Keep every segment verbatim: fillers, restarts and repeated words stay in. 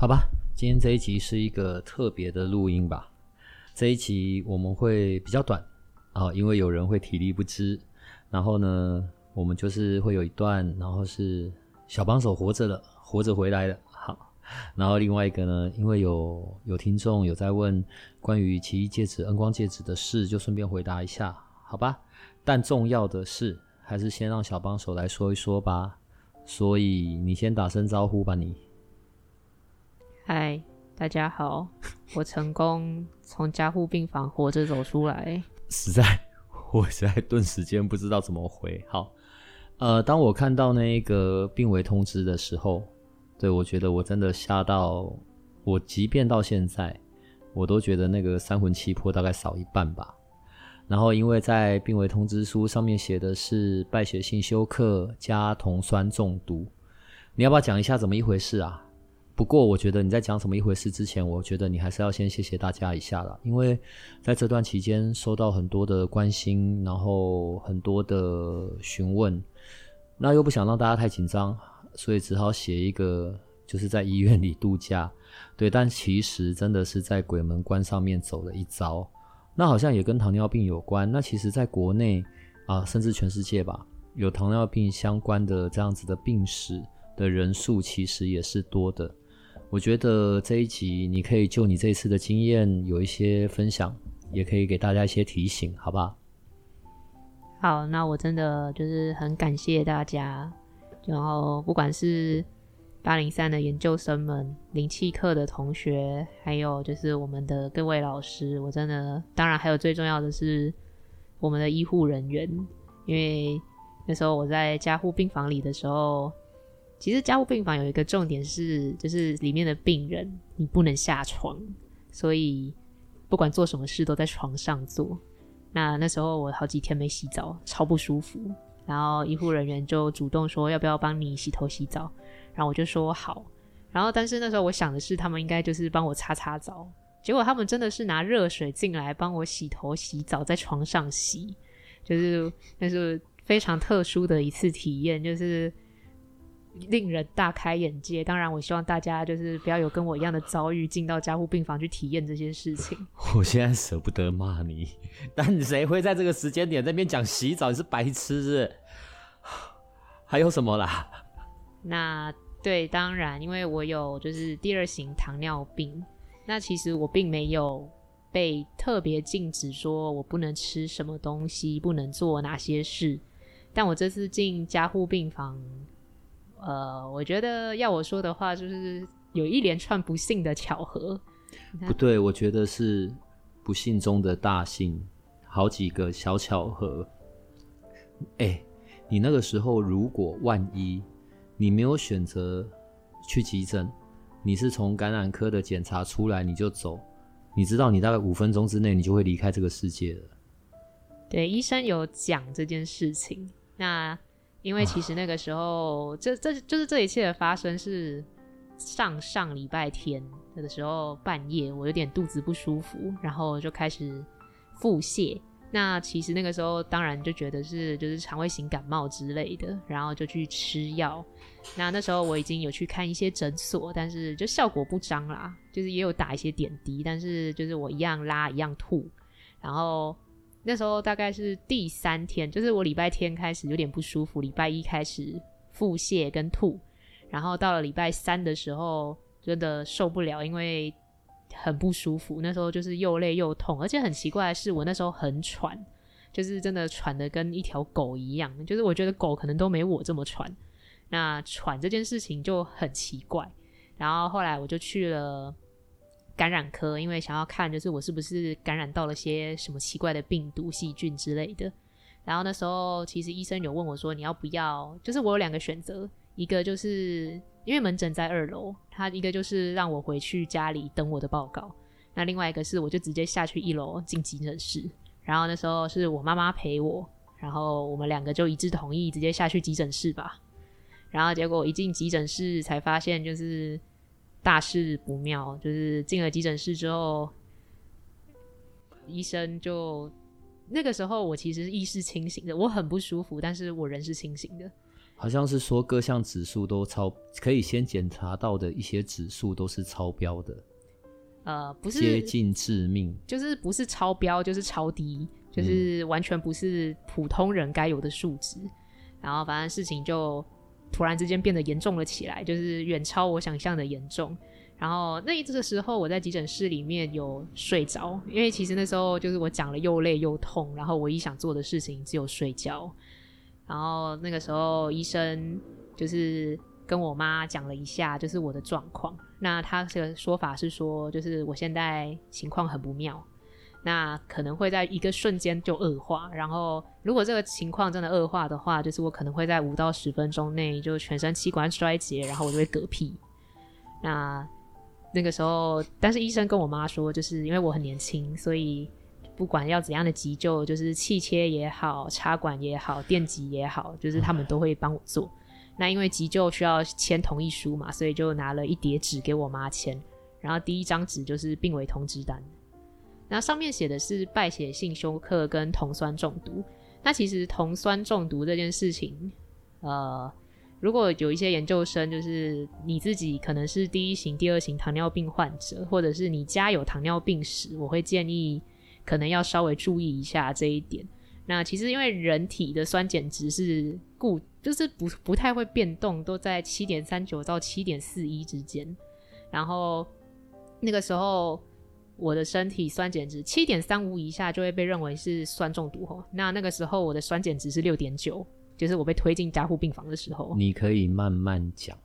好吧，今天这一集是一个特别的录音吧。这一集我们会比较短啊，因为有人会体力不支。然后呢，我们就是会有一段，然后是小帮手活着了，活着回来了。好，然后另外一个呢，因为有有听众有在问关于奇异戒指、恩光戒指的事，就顺便回答一下，好吧？但重要的是，还是先让小帮手来说一说吧。所以你先打声招呼吧，你。嗨，大家好，我成功从加护病房活着走出来。实在，我实在顿时间不知道怎么回。好，呃，当我看到那个病危通知的时候，对，我觉得我真的吓到，我即便到现在，我都觉得那个三魂七魄大概少一半吧。然后因为在病危通知书上面写的是败血性休克加酮酸中毒，你要不要讲一下怎么一回事啊？不过我觉得你在讲什么一回事之前，我觉得你还是要先谢谢大家一下啦，因为在这段期间收到很多的关心，然后很多的询问，那又不想让大家太紧张，所以只好写一个就是在医院里度假，对，但其实真的是在鬼门关上面走了一遭。那好像也跟糖尿病有关，那其实在国内啊，甚至全世界吧，有糖尿病相关的这样子的病史的人数其实也是多的。我觉得这一集你可以就你这一次的经验有一些分享，也可以给大家一些提醒，好吧？好，那我真的就是很感谢大家，然后不管是八零三的研究生们、灵气课的同学，还有就是我们的各位老师，我真的，当然还有最重要的是我们的医护人员，因为那时候我在加护病房里的时候，其实加护病房有一个重点是，就是里面的病人你不能下床，所以不管做什么事都在床上做。那那时候我好几天没洗澡，超不舒服，然后医护人员就主动说要不要帮你洗头洗澡，然后我就说好，然后但是那时候我想的是他们应该就是帮我擦擦澡，结果他们真的是拿热水进来帮我洗头洗澡，在床上洗，就是那是非常特殊的一次体验，就是令人大开眼界。当然我希望大家就是不要有跟我一样的遭遇，进到加护病房去体验这些事情。我现在舍不得骂你，但谁会在这个时间点在那边讲洗澡？你是白痴是不是？还有什么啦？那对，当然因为我有就是第二型糖尿病，那其实我并没有被特别禁止说我不能吃什么东西，不能做哪些事，但我这次进加护病房，呃，我觉得要我说的话，就是有一连串不幸的巧合。不对，我觉得是不幸中的大幸，好几个小巧合。哎，你那个时候如果万一你没有选择去急诊，你是从感染科的检查出来你就走，你知道你大概五分钟之内你就会离开这个世界了。对，医生有讲这件事情。那因为其实那个时候，这这就是这一切的发生是上上礼拜天的时候半夜，我有点肚子不舒服，然后就开始腹泻。那其实那个时候当然就觉得是就是肠胃型感冒之类的，然后就去吃药。那那时候我已经有去看一些诊所，但是就效果不彰啦，就是也有打一些点滴，但是就是我一样拉一样吐，然后。那时候大概是第三天，就是我礼拜天开始有点不舒服，礼拜一开始腹泻跟吐，然后到了礼拜三的时候真的受不了，因为很不舒服，那时候就是又累又痛，而且很奇怪的是我那时候很喘，就是真的喘的跟一条狗一样，就是我觉得狗可能都没我这么喘，那喘这件事情就很奇怪。然后后来我就去了感染科，因为想要看就是我是不是感染到了些什么奇怪的病毒细菌之类的。然后那时候其实医生有问我说你要不要，就是我有两个选择，一个就是因为门诊在二楼，他一个就是让我回去家里等我的报告，那另外一个是我就直接下去一楼进急诊室，然后那时候是我妈妈陪我，然后我们两个就一致同意直接下去急诊室吧。然后结果我一进急诊室才发现就是大事不妙，就是进了急诊室之后，医生就那个时候我其实意识清醒的，我很不舒服，但是我人是清醒的。好像是说各项指数都超，可以先检查到的一些指数都是超标的，呃，不是接近致命，就是不是超标就是超低，就是完全不是普通人该有的数值、嗯、然后反正事情就突然之间变得严重了起来，就是远超我想象的严重。然后那一个时候我在急诊室里面有睡着，因为其实那时候就是我讲了又累又痛，然后唯一想做的事情只有睡觉。然后那个时候医生就是跟我妈讲了一下就是我的状况，那他的说法是说就是我现在情况很不妙，那可能会在一个瞬间就恶化，然后如果这个情况真的恶化的话，就是我可能会在五到十分钟内就全身器官衰竭，然后我就会嗝屁。那那个时候但是医生跟我妈说就是因为我很年轻，所以不管要怎样的急救，就是气切也好，插管也好，电击也好，就是他们都会帮我做。那因为急救需要签同意书嘛，所以就拿了一叠纸给我妈签，然后第一张纸就是病危通知单，那上面写的是败血性休克跟酮酸中毒。那其实酮酸中毒这件事情，呃，如果有一些研究生就是你自己可能是第一型第二型糖尿病患者，或者是你家有糖尿病史，我会建议可能要稍微注意一下这一点。那其实因为人体的酸碱值是固，就是 不, 不太会变动，都在 七点三九 到 七点四一 之间。然后那个时候我的身体酸碱值 七点三五 以下就会被认为是酸中毒、哦、那那个时候我的酸碱值是 六点九， 就是我被推进加护病房的时候。你可以慢慢讲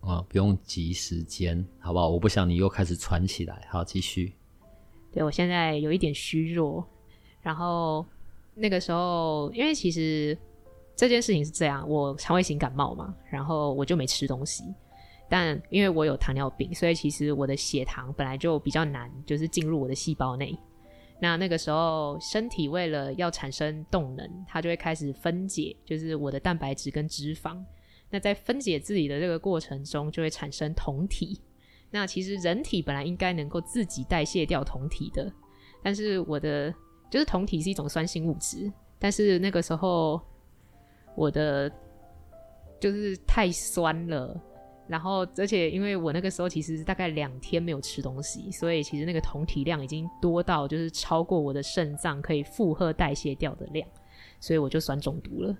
啊，不用急时间好不好，我不想你又开始喘起来。好，继续。对，我现在有一点虚弱。然后那个时候因为其实这件事情是这样，我肠胃型感冒嘛，然后我就没吃东西，但因为我有糖尿病，所以其实我的血糖本来就比较难就是进入我的细胞内。那那个时候身体为了要产生动能，它就会开始分解就是我的蛋白质跟脂肪，那在分解自己的这个过程中就会产生酮体。那其实人体本来应该能够自己代谢掉酮体的，但是我的就是酮体是一种酸性物质，但是那个时候我的就是太酸了，然后而且因为我那个时候其实大概两天没有吃东西，所以其实那个酮体量已经多到就是超过我的肾脏可以负荷代谢掉的量，所以我就酸中毒了。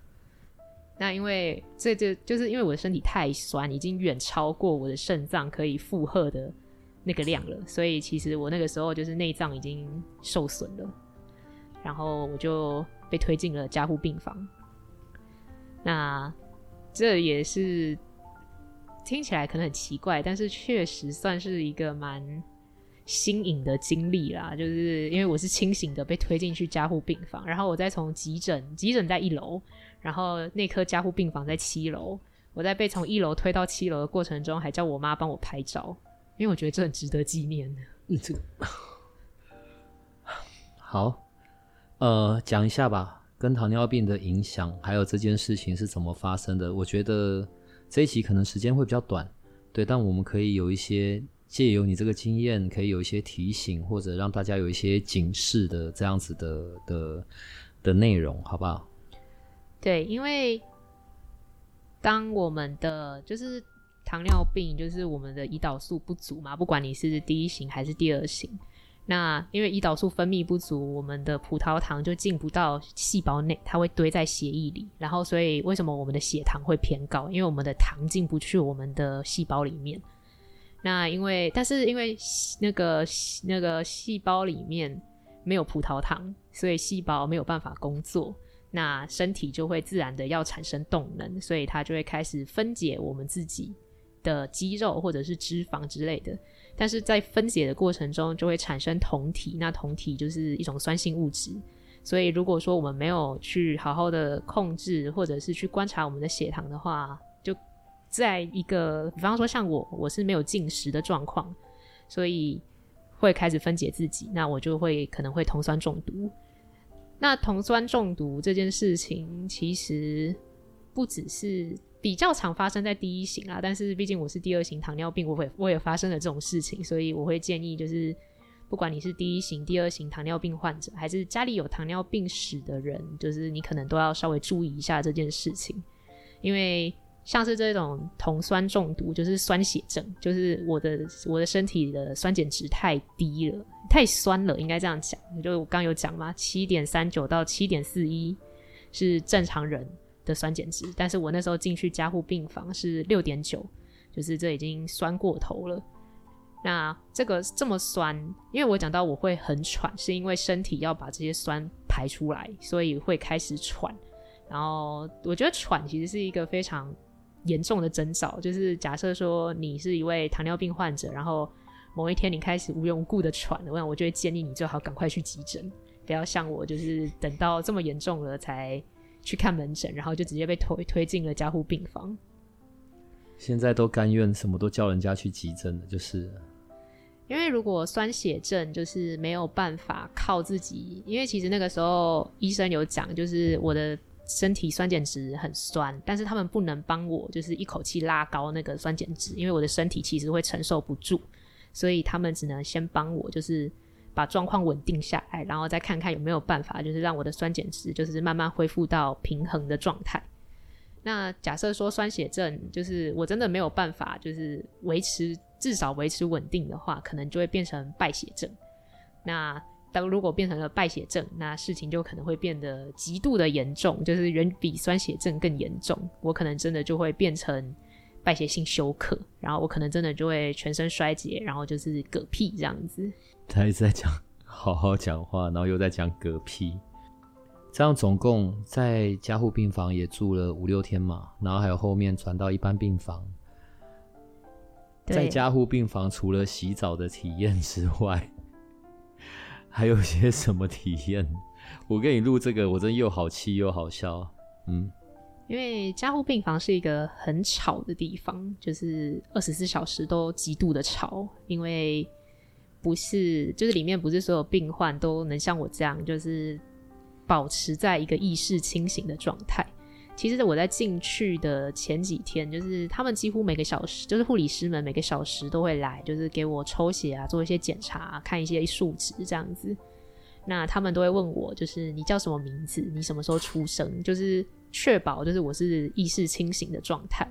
那因为这就就是因为我的身体太酸，已经远超过我的肾脏可以负荷的那个量了，所以其实我那个时候就是内脏已经受损了，然后我就被推进了加护病房。那这也是听起来可能很奇怪，但是确实算是一个蛮新颖的经历啦，就是因为我是清醒的被推进去加护病房，然后我再从急诊急诊在一楼，然后内科加护病房在七楼，我在被从一楼推到七楼的过程中还叫我妈帮我拍照，因为我觉得这很值得纪念。嗯，这个好，呃，讲一下吧，跟糖尿病的影响，还有这件事情是怎么发生的。我觉得这一期可能时间会比较短，对，但我们可以有一些借由你这个经验，可以有一些提醒，或者让大家有一些警示的这样子的的的内容，好不好？对，因为当我们的就是糖尿病，就是我们的胰岛素不足嘛，不管你是第一型还是第二型，那因为胰岛素分泌不足，我们的葡萄糖就进不到细胞内，它会堆在血液里，然后所以为什么我们的血糖会偏高，因为我们的糖进不去我们的细胞里面。那因为但是因为那个那个细胞里面没有葡萄糖，所以细胞没有办法工作，那身体就会自然的要产生动能，所以它就会开始分解我们自己的肌肉或者是脂肪之类的，但是在分解的过程中就会产生酮体，那酮体就是一种酸性物质，所以如果说我们没有去好好的控制，或者是去观察我们的血糖的话，就在一个比方说像我我是没有进食的状况，所以会开始分解自己，那我就会可能会酮酸中毒。那酮酸中毒这件事情其实不只是比较常发生在第一型啊，但是毕竟我是第二型糖尿病，我也我也发生了这种事情，所以我会建议就是不管你是第一型第二型糖尿病患者，还是家里有糖尿病史的人，就是你可能都要稍微注意一下这件事情。因为像是这种酮酸中毒就是酸血症，就是我的我的身体的酸碱值太低了，太酸了，应该这样讲。就我刚有讲嘛 ,七点三九 到 七点四一 是正常人的酸碱值，但是我那时候进去加护病房是 六点九, 就是这已经酸过头了。那这个这么酸，因为我讲到我会很喘，是因为身体要把这些酸排出来，所以会开始喘。然后我觉得喘其实是一个非常严重的征兆，就是假设说你是一位糖尿病患者，然后某一天你开始无缘无故的喘，我我就会建议你最好赶快去急诊，不要像我就是等到这么严重了才去看门诊，然后就直接被推推进了加护病房。现在都甘愿什么都叫人家去急诊了，就是因为如果酸血症就是没有办法靠自己，因为其实那个时候医生有讲，就是我的身体酸碱值很酸，但是他们不能帮我就是一口气拉高那个酸碱值，因为我的身体其实会承受不住，所以他们只能先帮我就是把状况稳定下来，然后再看看有没有办法就是让我的酸碱值就是慢慢恢复到平衡的状态。那假设说酸血症就是我真的没有办法就是维持至少维持稳定的话，可能就会变成败血症。那但如果变成了败血症，那事情就可能会变得极度的严重，就是远比酸血症更严重。我可能真的就会变成败血性休克，然后我可能真的就会全身衰竭，然后就是嗝屁这样子。他一直在讲好好讲话，然后又在讲嗝屁。这样总共在加护病房也住了五六天嘛，然后还有后面转到一般病房。在加护病房除了洗澡的体验之外，还有些什么体验？我跟你录这个我真又好气又好笑。嗯，因为加护病房是一个很吵的地方，就是二十四小时都极度的吵，因为不是就是里面不是所有病患都能像我这样就是保持在一个意识清醒的状态。其实我在进去的前几天，就是他们几乎每个小时，就是护理师们每个小时都会来，就是给我抽血啊，做一些检查啊，看一些数值这样子。那他们都会问我，就是你叫什么名字，你什么时候出生，就是确保就是我是意识清醒的状态。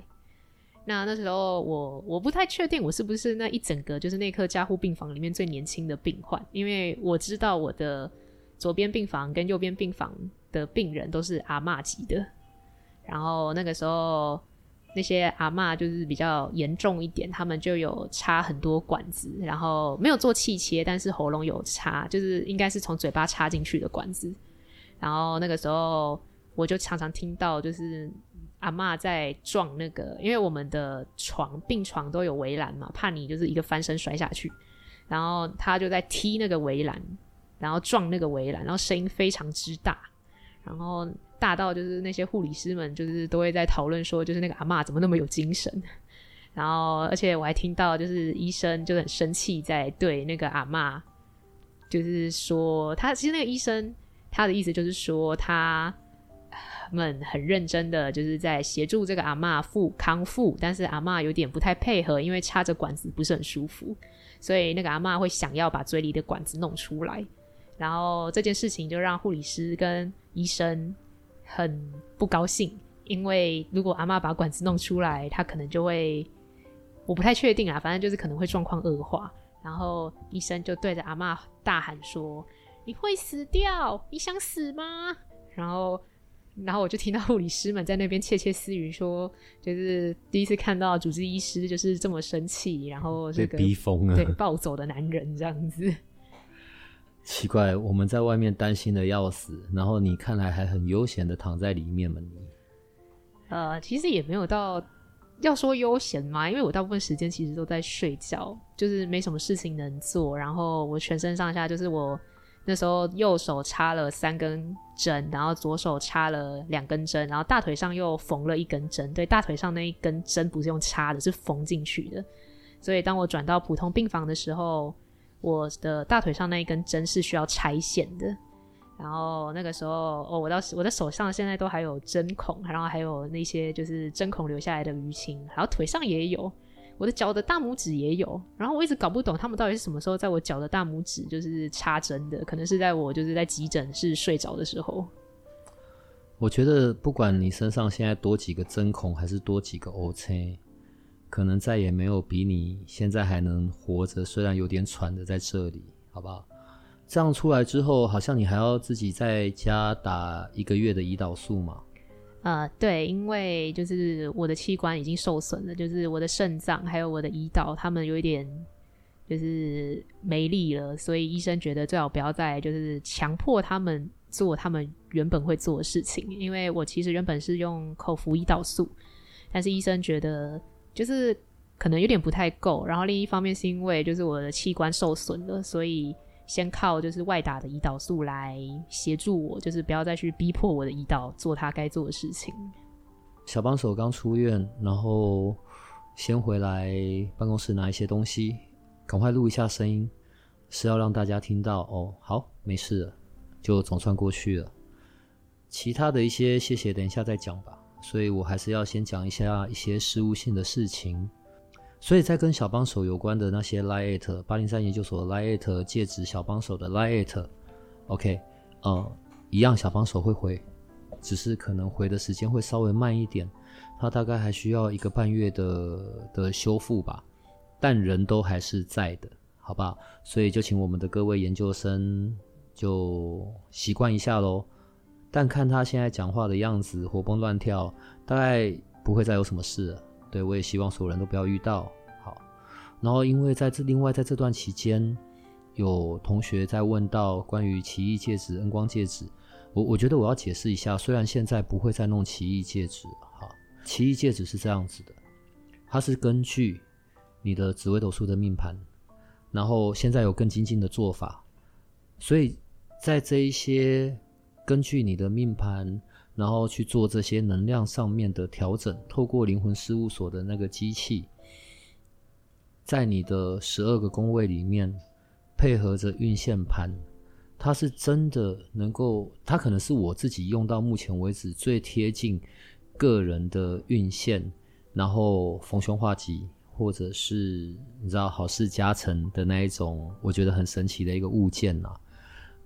那那时候我我不太确定我是不是那一整个就是内科加护病房里面最年轻的病患，因为我知道我的左边病房跟右边病房的病人都是阿嬷级的。然后那个时候那些阿嬷就是比较严重一点，他们就有插很多管子，然后没有做气切，但是喉咙有插，就是应该是从嘴巴插进去的管子。然后那个时候我就常常听到就是阿嬷在撞那个，因为我们的床病床都有围栏嘛，怕你就是一个翻身摔下去，然后她就在踢那个围栏，然后撞那个围栏，然后声音非常之大，然后大到就是那些护理师们就是都会在讨论说就是那个阿嬷怎么那么有精神。然后而且我还听到就是医生就很生气在对那个阿嬷就是说，他其实那个医生他的意思就是说他们很认真的就是在协助这个阿嬷复康复，但是阿嬷有点不太配合，因为插着管子不是很舒服，所以那个阿嬷会想要把嘴里的管子弄出来。然后这件事情就让护理师跟医生很不高兴，因为如果阿嬷把管子弄出来，她可能就会，我不太确定啊，反正就是可能会状况恶化。然后医生就对着阿嬷大喊说：“你会死掉，你想死吗？”然后，然后我就听到护理师们在那边窃窃私语说，就是第一次看到主治医师就是这么生气，然后这个被逼疯了，对，暴走的男人这样子。奇怪，我们在外面担心的要死，然后你看来还很悠闲的躺在里面嘛？你呃，其实也没有到要说悠闲嘛，因为我大部分时间其实都在睡觉，就是没什么事情能做。然后我全身上下就是我那时候右手插了三根针，然后左手插了两根针，然后大腿上又缝了一根针。对，大腿上那一根针不是用插的，是缝进去的。所以当我转到普通病房的时候，我的大腿上那一根针是需要拆线的。然后那个时候，哦，我到我的手上现在都还有针孔，然后还有那些就是针孔留下来的淤青，然后腿上也有，我的脚的大拇指也有。然后我一直搞不懂他们到底是什么时候在我脚的大拇指就是插针的，可能是在我就是在急诊室睡着的时候。我觉得不管你身上现在多几个针孔还是多几个 O C， 可能再也没有比你现在还能活着，虽然有点喘的在这里，好不好？这样出来之后，好像你还要自己在家打一个月的胰岛素嘛？呃，对，因为就是我的器官已经受损了，就是我的肾脏还有我的胰岛，他们有一点就是没力了，所以医生觉得最好不要再就是强迫他们做他们原本会做的事情。因为我其实原本是用口服胰岛素，但是医生觉得就是可能有点不太够，然后另一方面是因为就是我的器官受损了，所以先靠就是外打的胰岛素来协助我，就是不要再去逼迫我的胰岛做他该做的事情。小帮手刚出院，然后先回来办公室拿一些东西，赶快录一下声音，是要让大家听到哦。好，没事了，就总算过去了。其他的一些谢谢等一下再讲吧，所以我还是要先讲一下一些事务性的事情。所以在跟小帮手有关的那些 Line 八零三研究所的 Line 戒指，小帮手的 Line OK， 呃，一样小帮手会回，只是可能回的时间会稍微慢一点，他大概还需要一个半月的的修复吧，但人都还是在的，好吧？所以就请我们的各位研究生就习惯一下咯。但看他现在讲话的样子活蹦乱跳，大概不会再有什么事了。对，我也希望所有人都不要遇到。好，然后因为在这另外在这段期间，有同学在问到关于奇异戒指、恩光戒指，我我觉得我要解释一下，虽然现在不会再弄奇异戒指，哈，奇异戒指是这样子的，它是根据你的紫微斗数的命盘，然后现在有更精进的做法，所以在这一些根据你的命盘，然后去做这些能量上面的调整，透过灵魂事务所的那个机器，在你的十二个宫位里面配合着运线盘，它是真的能够，它可能是我自己用到目前为止最贴近个人的运线，然后逢凶化吉，或者是你知道好事加成的那一种，我觉得很神奇的一个物件啦、啊、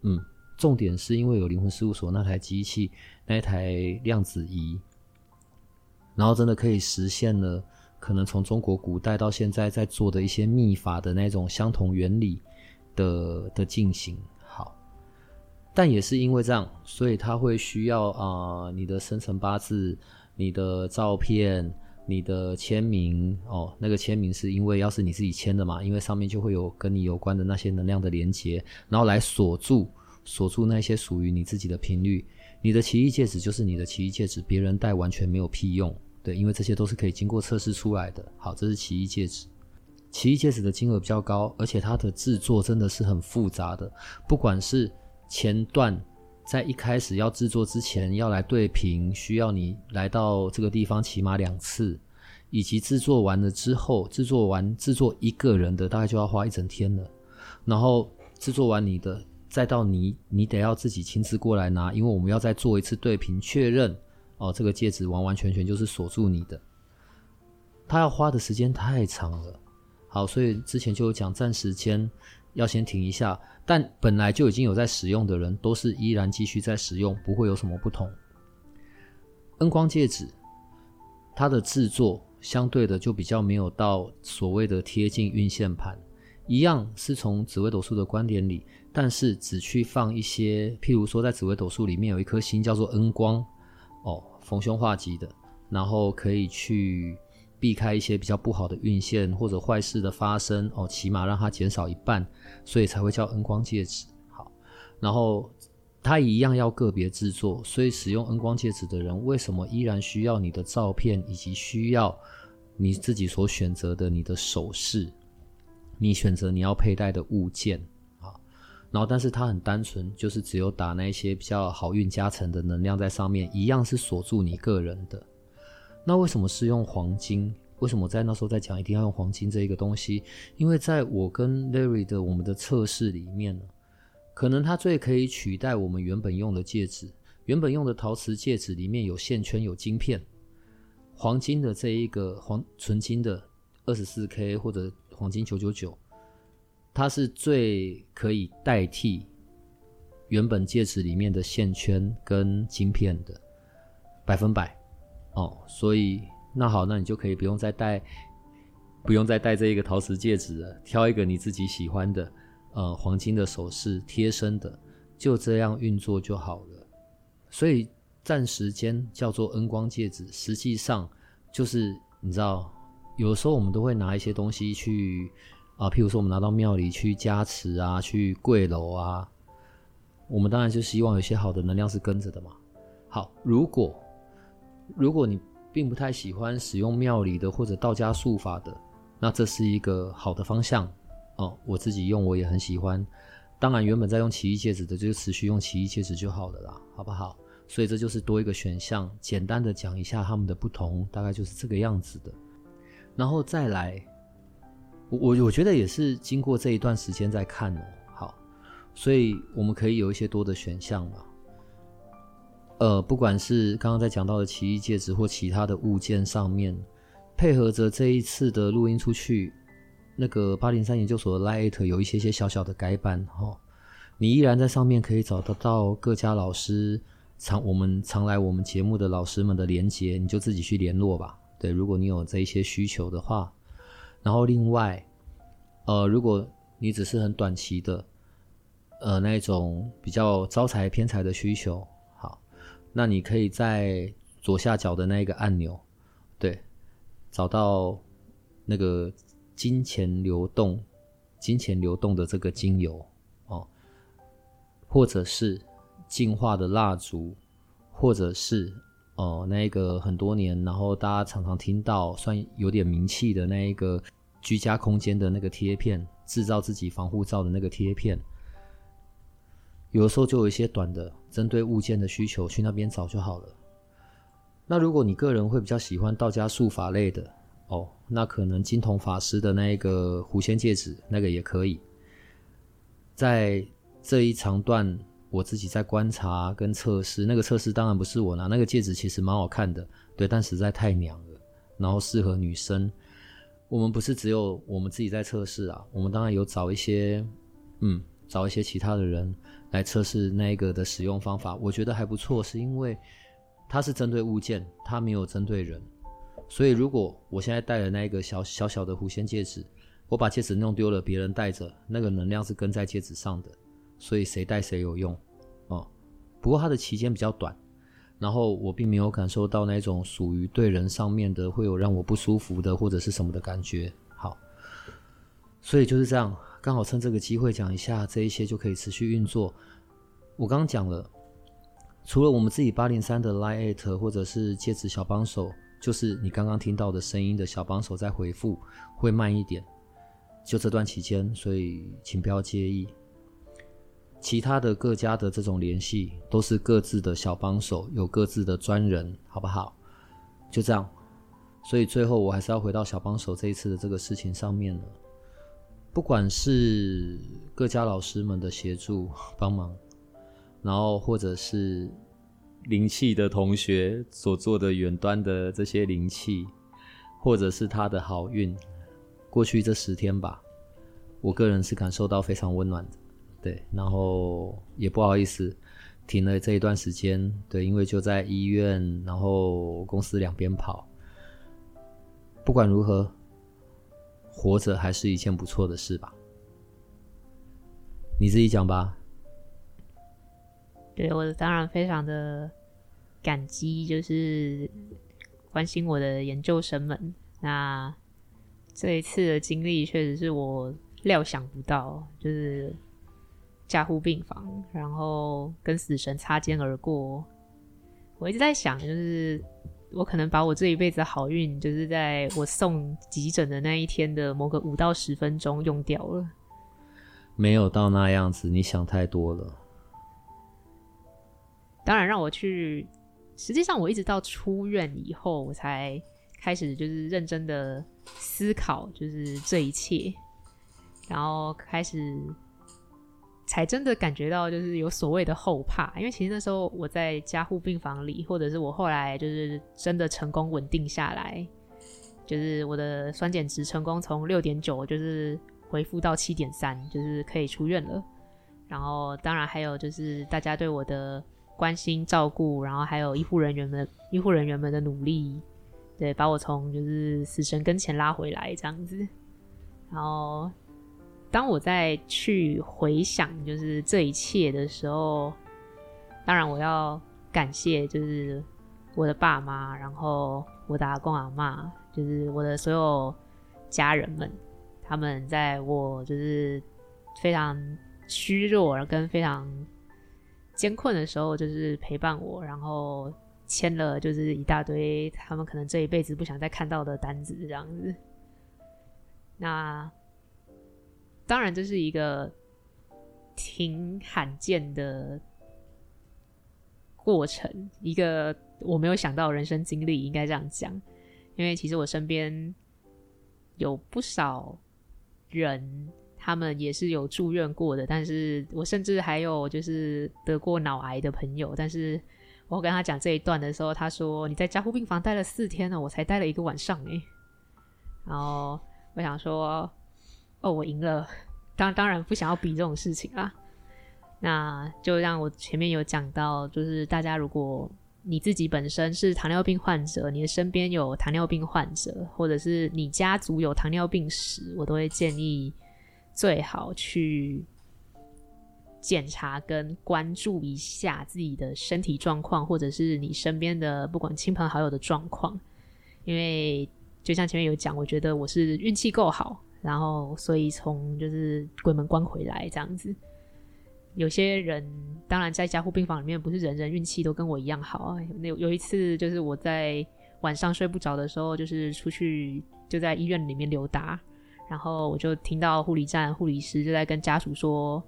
嗯。重点是因为有灵魂事务所那台机器，那一台量子仪，然后真的可以实现了可能从中国古代到现在在做的一些秘法的那种相同原理的的进行。好，但也是因为这样，所以它会需要啊、呃、你的生辰八字、你的照片、你的签名哦，那个签名是因为要是你自己签的嘛，因为上面就会有跟你有关的那些能量的连结，然后来锁住。锁住那些属于你自己的频率，你的奇异戒指就是你的奇异戒指，别人戴完全没有屁用。对，因为这些都是可以经过测试出来的。好，这是奇异戒指。奇异戒指的金额比较高，而且它的制作真的是很复杂的，不管是前段在一开始要制作之前要来对平，需要你来到这个地方起码两次，以及制作完了之后，制作完制作一个人的大概就要花一整天了，然后制作完你的再到你你得要自己亲自过来拿，因为我们要再做一次对平确认哦，这个戒指完完全全就是锁住你的，它要花的时间太长了。好，所以之前就有讲暂时间要先停一下，但本来就已经有在使用的人都是依然继续在使用，不会有什么不同。恩光戒指它的制作相对的就比较没有到所谓的贴近运线盘，一样是从紫微斗数的观点里，但是只去放一些，譬如说在紫微斗数里面有一颗星叫做恩光哦，逢凶化吉的，然后可以去避开一些比较不好的运线或者坏事的发生哦，起码让它减少一半，所以才会叫恩光戒指。好，然后它一样要个别制作，所以使用恩光戒指的人为什么依然需要你的照片，以及需要你自己所选择的你的首饰，你选择你要佩戴的物件。然后但是它很单纯，就是只有打那些比较好运加成的能量在上面，一样是锁住你个人的。那为什么是用黄金？为什么在那时候在讲一定要用黄金这一个东西？因为在我跟 Larry 的我们的测试里面呢，可能它最可以取代我们原本用的戒指，原本用的陶瓷戒指里面有线圈有晶片，黄金的这一个黄纯金的 二十四K 或者黄金九九九，它是最可以代替原本戒指里面的线圈跟晶片的，百分百哦。所以那好，那你就可以不用再戴不用再戴这一个陶瓷戒指了，挑一个你自己喜欢的呃黄金的首饰贴身的，就这样运作就好了。所以暂时间叫做恩光戒指，实际上就是你知道，有时候我们都会拿一些东西去啊，譬如说我们拿到庙里去加持啊，去跪楼啊，我们当然就希望有些好的能量是跟着的嘛。好，如果如果你并不太喜欢使用庙里的或者道家术法的，那这是一个好的方向哦。我自己用我也很喜欢，当然原本在用奇异戒指的就持续用奇异戒指就好了啦，好不好？所以这就是多一个选项，简单的讲一下它们的不同，大概就是这个样子的。然后再来我我觉得也是经过这一段时间在看哦，好，所以我们可以有一些多的选项嘛。呃，不管是刚刚在讲到的奇异戒指或其他的物件上面，配合着这一次的录音出去，那个八零三研究所的 Light 有一些些小小的改版哦，你依然在上面可以找得到各家老师常我们常来我们节目的老师们的连结，你就自己去联络吧。对，如果你有这一些需求的话。然后另外，呃，如果你只是很短期的，呃，那一种比较招财偏财的需求，好，那你可以在左下角的那一个按钮，对，找到那个金钱流动、金钱流动的这个精油哦，或者是净化的蜡烛，或者是。哦，那个很多年，然后大家常常听到，算有点名气的那一个居家空间的那个贴片，制造自己防护罩的那个贴片，有的时候就有一些短的，针对物件的需求，去那边找就好了。那如果你个人会比较喜欢道家术法类的，哦，那可能金童法师的那个狐仙戒指，那个也可以。在这一长段。我自己在观察跟测试，那个测试当然不是我拿，那个戒指其实蛮好看的，对，但实在太娘了，然后适合女生。我们不是只有我们自己在测试啊，我们当然有找一些，嗯，找一些其他的人来测试那个的使用方法，我觉得还不错，是因为它是针对物件，它没有针对人，所以如果我现在戴了那个小小小的狐仙戒指，我把戒指弄丢了，别人戴着，那个能量是跟在戒指上的。所以谁戴谁有用哦，不过它的期间比较短，然后我并没有感受到那种属于对人上面的会有让我不舒服的或者是什么的感觉。好，所以就是这样，刚好趁这个机会讲一下这一些就可以持续运作。我刚刚讲了，除了我们自己八零三的 Line at 或者是戒指小帮手，就是你刚刚听到的声音的小帮手在回复会慢一点，就这段期间，所以请不要介意。其他的各家的这种联系都是各自的小帮手，有各自的专人，好不好？就这样。所以最后我还是要回到小帮手这一次的这个事情上面了。不管是各家老师们的协助帮忙，然后或者是灵气的同学所做的远端的这些灵气，或者是他的好运，过去这十天吧，我个人是感受到非常温暖的。对，然后也不好意思停了这一段时间，对，因为就在医院，然后公司两边跑。不管如何，活着还是一件不错的事吧。你自己讲吧。对，我当然非常的感激，就是关心我的研究生们。那这一次的经历确实是我料想不到，就是加护病房，然后跟死神擦肩而过。我一直在想，就是我可能把我这一辈子的好运，就是在我送急诊的那一天的某个五到十分钟用掉了。没有到那样子，你想太多了。当然让我去，实际上我一直到出院以后我才开始就是认真的思考就是这一切，然后开始才真的感觉到就是有所谓的后怕。因为其实那时候我在加护病房里，或者是我后来就是真的成功稳定下来，就是我的酸碱值成功从 六点九 就是恢复到 七点三， 就是可以出院了。然后当然还有就是大家对我的关心照顾，然后还有医护人员们医护人员们的努力，对，把我从就是死神跟前拉回来这样子。然后当我在去回想就是这一切的时候，当然我要感谢就是我的爸妈，然后我的阿公阿嬷，就是我的所有家人们，他们在我就是非常虚弱跟非常艰困的时候就是陪伴我，然后签了就是一大堆他们可能这一辈子不想再看到的单子这样子。那当然这是一个挺罕见的过程，一个我没有想到的人生经历，应该这样讲。因为其实我身边有不少人他们也是有住院过的，但是我甚至还有就是得过脑癌的朋友，但是我跟他讲这一段的时候，他说你在加护病房待了四天了，我才待了一个晚上耶。然后我想说哦，我赢了，当当然不想要比这种事情啦。那就让我前面有讲到，就是大家如果你自己本身是糖尿病患者，你的身边有糖尿病患者，或者是你家族有糖尿病史，我都会建议最好去检查跟关注一下自己的身体状况，或者是你身边的不管亲朋好友的状况。因为就像前面有讲，我觉得我是运气够好，然后所以从就是鬼门关回来这样子。有些人当然在加护病房里面不是人人运气都跟我一样好啊。有, 有一次就是我在晚上睡不着的时候，就是出去就在医院里面溜达，然后我就听到护理站护理师就在跟家属说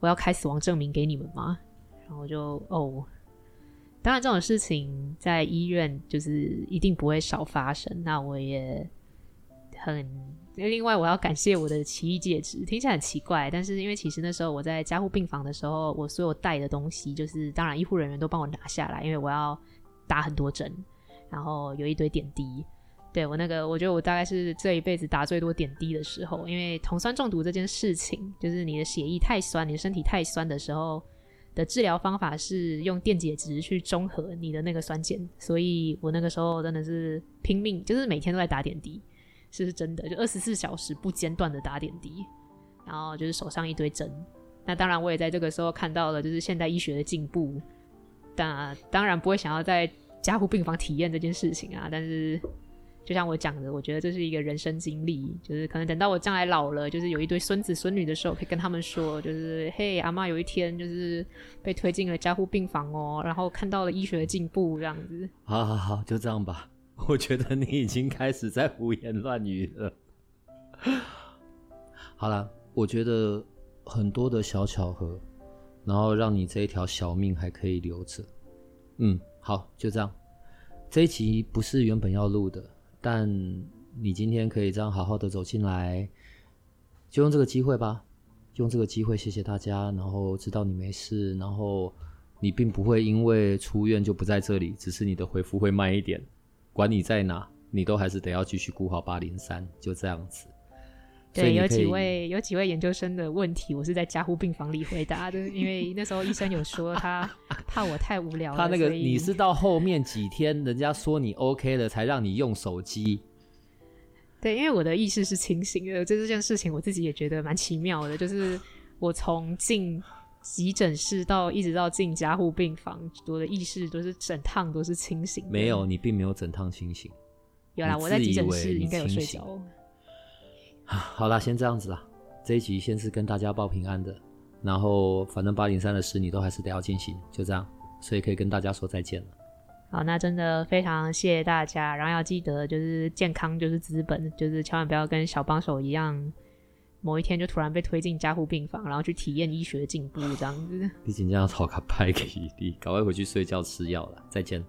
我要开死亡证明给你们吗，然后就哦，当然这种事情在医院就是一定不会少发生。那我也很另外我要感谢我的奇异戒指，听起来很奇怪，但是因为其实那时候我在加护病房的时候，我所有带的东西就是当然医护人员都帮我拿下来，因为我要打很多针，然后有一堆点滴。对，我那个我觉得我大概是这一辈子打最多点滴的时候。因为酮酸中毒这件事情，就是你的血液太酸，你的身体太酸的时候的治疗方法是用电解质去中和你的那个酸碱，所以我那个时候真的是拼命，就是每天都在打点滴，这是真的，就二十四小时不间断的打点滴，然后就是手上一堆针。那当然我也在这个时候看到了就是现代医学的进步，但当然不会想要在加护病房体验这件事情啊，但是就像我讲的，我觉得这是一个人生经历，就是可能等到我将来老了，就是有一堆孙子孙女的时候，可以跟他们说，就是嘿，阿嬷有一天就是被推进了加护病房哦，然后看到了医学的进步这样子。好好好，就这样吧，我觉得你已经开始在胡言乱语了。好啦，我觉得很多的小巧合，然后让你这一条小命还可以留着。嗯，好，就这样。这一集不是原本要录的，但你今天可以这样好好的走进来，就用这个机会吧，用这个机会谢谢大家，然后知道你没事，然后你并不会因为出院就不在这里，只是你的回复会慢一点，管你在哪，你都还是得要继续顾好八零三，就这样子。对，有几位有几位研究生的问题，我是在加护病房里回答的，因为那时候医生有说他怕我太无聊了。他那个你是到后面几天，人家说你 OK 了，才让你用手机。对，因为我的意识是清醒的，这件事情我自己也觉得蛮奇妙的，就是我从进急诊室到一直到进加护病房，我的意识都是整趟都是清醒的。没有，你并没有整趟清醒。有啦，我在急诊室应该有睡着。好啦，先这样子啦，这一集先是跟大家报平安的，然后反正八零三的事你都还是得要进行，就这样，所以可以跟大家说再见了。好，那真的非常谢谢大家，然后要记得就是健康就是资本，就是千万不要跟小帮手一样某一天就突然被推进加护病房，然后去体验医学的进步这样子。你真的要讨卡拍给你，赶快回去睡觉吃药了，再见，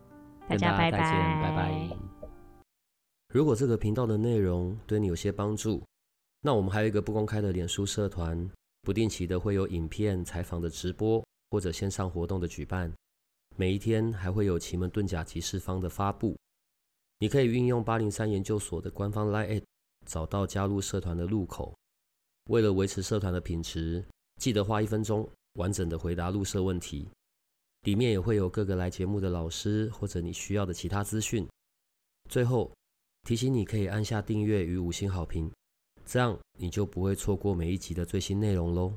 大家拜拜，再见，拜拜。如果这个频道的内容对你有些帮助，那我们还有一个不公开的脸书社团，不定期的会有影片、采访的直播或者线上活动的举办，每一天还会有奇门遁甲集市方的发布。你可以运用八零三研究所的官方 LINE 找到加入社团的入口。为了维持社团的品质，记得花一分钟完整的回答入社问题，里面也会有各个来节目的老师或者你需要的其他资讯。最后提醒你可以按下订阅与五星好评，这样你就不会错过每一集的最新内容咯。